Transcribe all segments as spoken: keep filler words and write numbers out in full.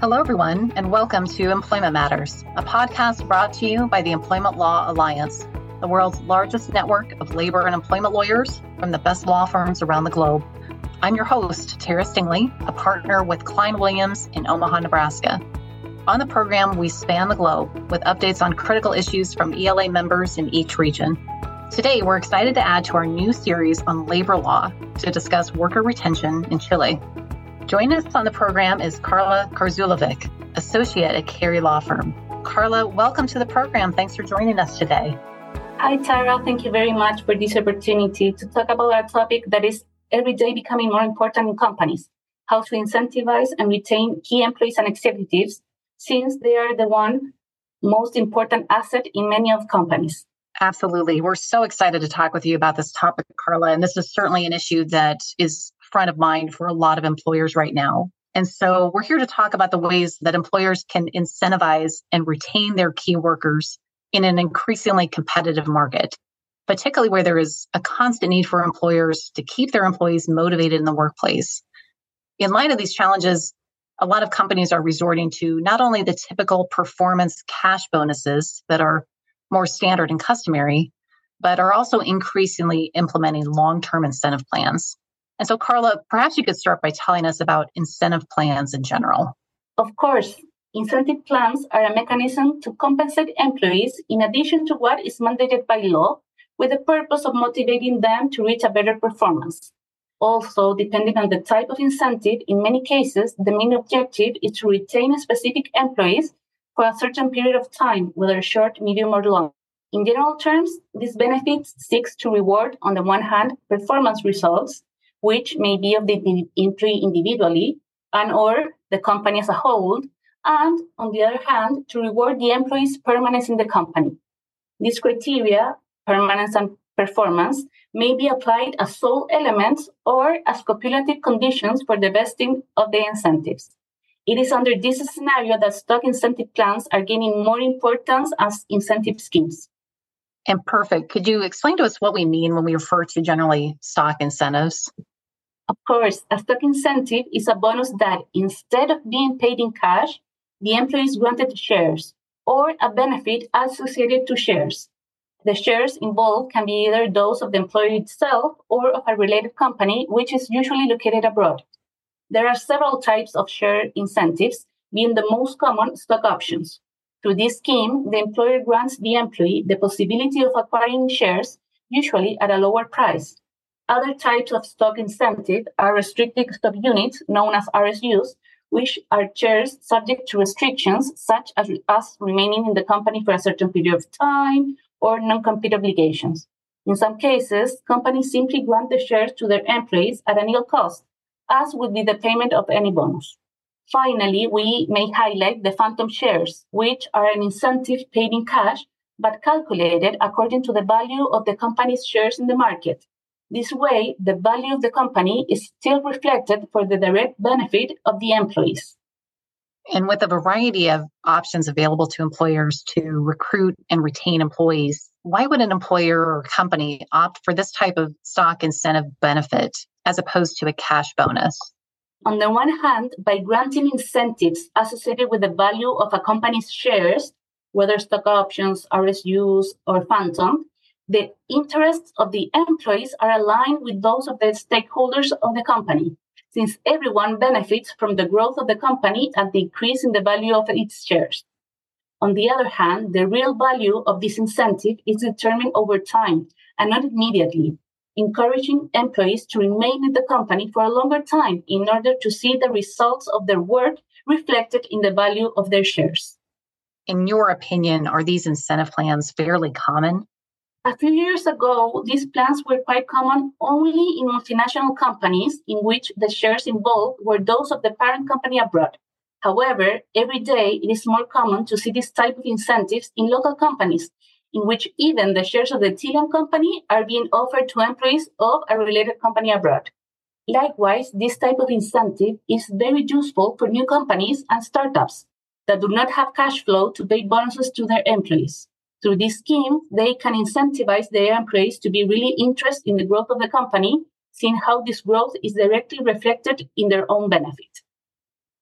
Hello, everyone, and welcome to Employment Matters, a podcast brought to you by the Employment Law Alliance, the world's largest network of labor and employment lawyers from the best law firms around the globe. I'm your host, Tara Stingley, a partner with Cline Williams in Omaha, Nebraska. On the program, we span the globe with updates on critical issues from E L A members in each region. Today, we're excited to add to our new series on labor law to discuss worker retention in Chile. Joining us on the program is Carla Karzulovic, associate at Carey Law Firm. Carla, welcome to the program. Thanks for joining us today. Hi, Tara. Thank you very much for this opportunity to talk about our topic that is every day becoming more important in companies, how to incentivize and retain key employees and executives, since they are the one most important asset in many of companies. Absolutely. We're so excited to talk with you about this topic, Carla. And this is certainly an issue that is front of mind for a lot of employers right now. And so we're here to talk about the ways that employers can incentivize and retain their key workers in an increasingly competitive market, particularly where there is a constant need for employers to keep their employees motivated in the workplace. In light of these challenges, a lot of companies are resorting to not only the typical performance cash bonuses that are more standard and customary, but are also increasingly implementing long-term incentive plans. And so, Carla, perhaps you could start by telling us about incentive plans in general. Of course. Incentive plans are a mechanism to compensate employees in addition to what is mandated by law, with the purpose of motivating them to reach a better performance. Also, depending on the type of incentive, in many cases, the main objective is to retain specific employees for a certain period of time, whether short, medium, or long. In general terms, this benefit seeks to reward, on the one hand, performance results, which may be of the employee individually and or the company as a whole, and, on the other hand, to reward the employee's permanence in the company. These criteria, permanence and performance, may be applied as sole elements or as copulative conditions for the vesting of the incentives. It is under this scenario that stock incentive plans are gaining more importance as incentive schemes. And perfect. Could you explain to us what we mean when we refer to generally stock incentives? Of course, a stock incentive is a bonus that, instead of being paid in cash, the employee is granted shares or a benefit associated to shares. The shares involved can be either those of the employee itself or of a related company, which is usually located abroad. There are several types of share incentives, being the most common stock options. Through this scheme, the employer grants the employee the possibility of acquiring shares, usually at a lower price. Other types of stock incentive are restricted stock units, known as R S Us, which are shares subject to restrictions such as us remaining in the company for a certain period of time or non-compete obligations. In some cases, companies simply grant the shares to their employees at a nil cost, as would be the payment of any bonus. Finally, we may highlight the phantom shares, which are an incentive paid in cash, but calculated according to the value of the company's shares in the market. This way, the value of the company is still reflected for the direct benefit of the employees. And with a variety of options available to employers to recruit and retain employees, why would an employer or company opt for this type of stock incentive benefit as opposed to a cash bonus? On the one hand, by granting incentives associated with the value of a company's shares, whether stock options, R S Us, or phantom, the interests of the employees are aligned with those of the stakeholders of the company, since everyone benefits from the growth of the company and the increase in the value of its shares. On the other hand, the real value of this incentive is determined over time and not immediately, encouraging employees to remain in the company for a longer time in order to see the results of their work reflected in the value of their shares. In your opinion, are these incentive plans fairly common? A few years ago, these plans were quite common only in multinational companies in which the shares involved were those of the parent company abroad. However, every day it is more common to see this type of incentives in local companies, in which even the shares of the Chilean company are being offered to employees of a related company abroad. Likewise, this type of incentive is very useful for new companies and startups that do not have cash flow to pay bonuses to their employees. Through this scheme, they can incentivize their employees to be really interested in the growth of the company, seeing how this growth is directly reflected in their own benefit.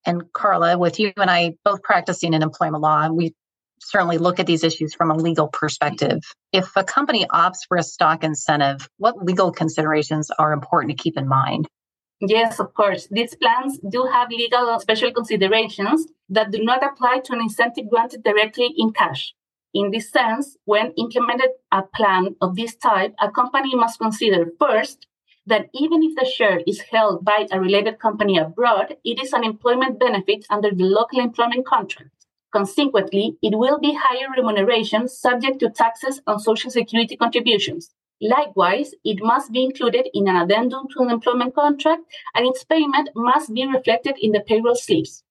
and Carla, with you and I both practicing in employment law, and we certainly look at these issues from a legal perspective. If a company opts for a stock incentive, what legal considerations are important to keep in mind? Yes, of course. These plans do have legal special considerations that do not apply to an incentive granted directly in cash. In this sense, when implemented a plan of this type, a company must consider first that even if the share is held by a related company abroad, it is an employment benefit under the local employment contract. Consequently, it will be higher remuneration subject to taxes on Social Security contributions. Likewise, it must be included in an addendum to an employment contract, and its payment must be reflected in the payroll slips.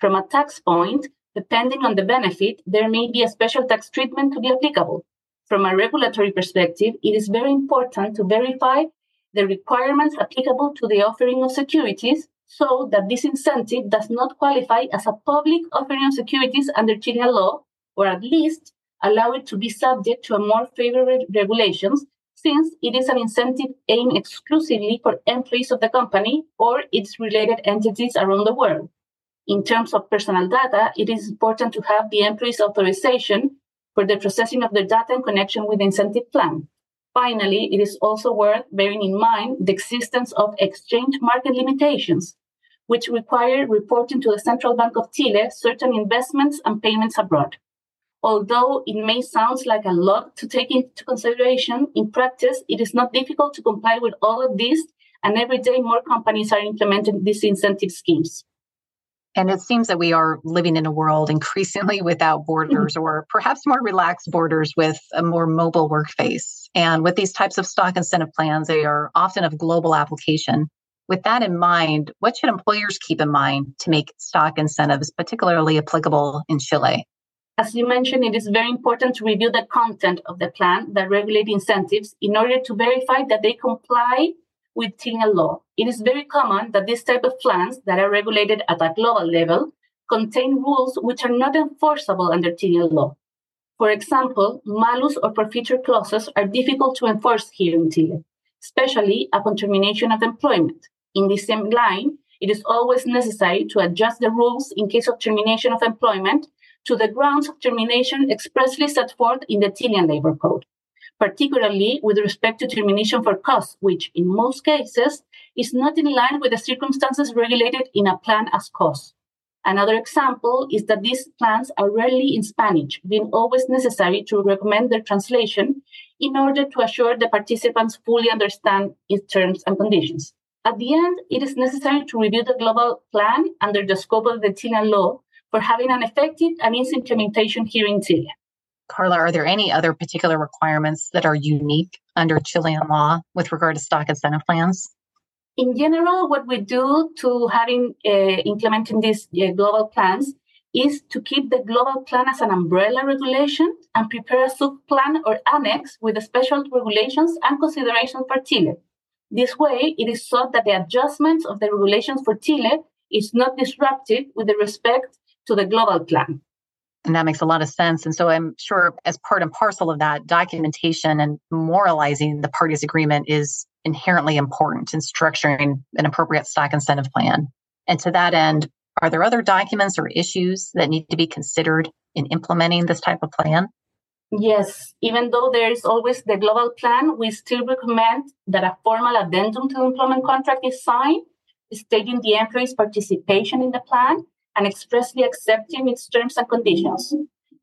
From a tax point, depending on the benefit, there may be a special tax treatment to be applicable. From a regulatory perspective, it is very important to verify the requirements applicable to the offering of securities so that this incentive does not qualify as a public offering of securities under Chilean law, or at least allow it to be subject to a more favorable regulations, since it is an incentive aimed exclusively for employees of the company or its related entities around the world. In terms of personal data, it is important to have the employee's authorization for the processing of their data in connection with the incentive plan. Finally, it is also worth bearing in mind the existence of exchange market limitations, which require reporting to the Central Bank of Chile certain investments and payments abroad. Although it may sound like a lot to take into consideration, in practice, it is not difficult to comply with all of these, and every day more companies are implementing these incentive schemes. And it seems that we are living in a world increasingly without borders, or perhaps more relaxed borders with a more mobile workforce. And with these types of stock incentive plans, they are often of global application. With that in mind, what should employers keep in mind to make stock incentives particularly applicable in Chile? As you mentioned, it is very important to review the content of the plan that regulates incentives in order to verify that they comply with Chilean law. It is very common that this type of plans that are regulated at a global level contain rules which are not enforceable under Chilean law. For example, malus or forfeiture clauses are difficult to enforce here in Chile, especially upon termination of employment. In the same line, it is always necessary to adjust the rules in case of termination of employment to the grounds of termination expressly set forth in the Chilean Labor Code, particularly with respect to termination for cause, which in most cases is not in line with the circumstances regulated in a plan as cause. Another example is that these plans are rarely in Spanish, being always necessary to recommend their translation in order to assure the participants fully understand its terms and conditions. At the end, it is necessary to review the global plan under the scope of the Chilean law for having an effective and easy implementation here in Chile. Carla, are there any other particular requirements that are unique under Chilean law with regard to stock incentive plans? In general, what we do to having uh, implementing these uh, global plans is to keep the global plan as an umbrella regulation and prepare a sub-plan or annex with special regulations and considerations for Chile. This way, it is sought that the adjustments of the regulations for Chile is not disruptive with respect to the global plan. And that makes a lot of sense. And so I'm sure as part and parcel of that, documentation and memorializing the parties' agreement is inherently important in structuring an appropriate stock incentive plan. And to that end, are there other documents or issues that need to be considered in implementing this type of plan? Yes. Even though there is always the global plan, we still recommend that a formal addendum to the employment contract is signed, stating the employee's participation in the plan and expressly accepting its terms and conditions.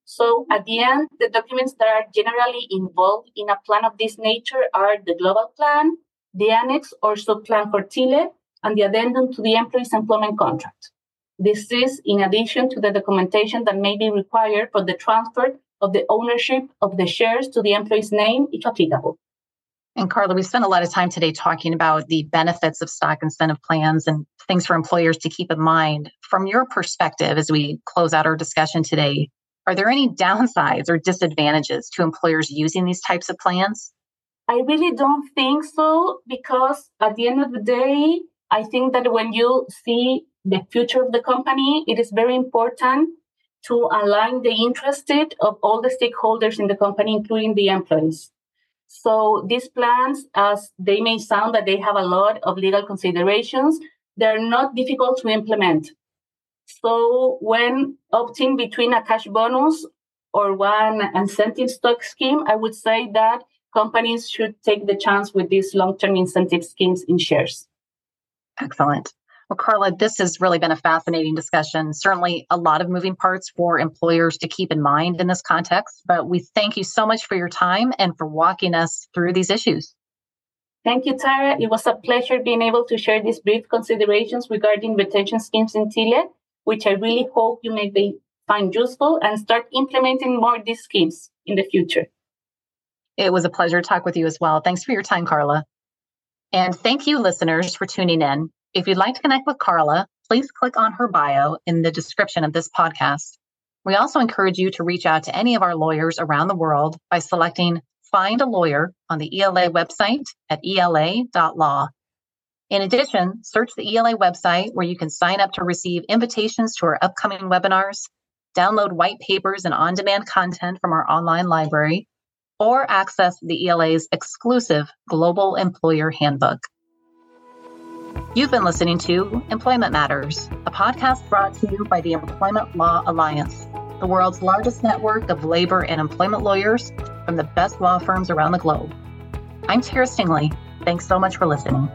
So at the end, the documents that are generally involved in a plan of this nature are the global plan, the annex or sub-plan for Chile, and the addendum to the employee's employment contract. This is in addition to the documentation that may be required for the transfer of the ownership of the shares to the employee's name, if applicable. And Carla, we've spent a lot of time today talking about the benefits of stock incentive plans and things for employers to keep in mind. From your perspective, as we close out our discussion today, are there any downsides or disadvantages to employers using these types of plans? I really don't think so, because at the end of the day, I think that when you see the future of the company, it is very important to align the interests of all the stakeholders in the company, including the employees. So these plans, as they may sound that they have a lot of legal considerations, they're not difficult to implement. So when opting between a cash bonus or one incentive stock scheme, I would say that companies should take the chance with these long-term incentive schemes in shares. Excellent. Well, Carla, this has really been a fascinating discussion. Certainly a lot of moving parts for employers to keep in mind in this context, but we thank you so much for your time and for walking us through these issues. Thank you, Tara. It was a pleasure being able to share these brief considerations regarding retention schemes in Chile, which I really hope you may be, find useful and start implementing more of these schemes in the future. It was a pleasure to talk with you as well. Thanks for your time, Carla. And thank you, listeners, for tuning in. If you'd like to connect with Carla, please click on her bio in the description of this podcast. We also encourage you to reach out to any of our lawyers around the world by selecting Find a Lawyer on the E L A website at E L A dot law. In addition, search the E L A website where you can sign up to receive invitations to our upcoming webinars, download white papers and on-demand content from our online library, or access the E L A's exclusive Global Employer Handbook. You've been listening to Employment Matters, a podcast brought to you by the Employment Law Alliance, the world's largest network of labor and employment lawyers from the best law firms around the globe. I'm Tara Stingley. Thanks so much for listening.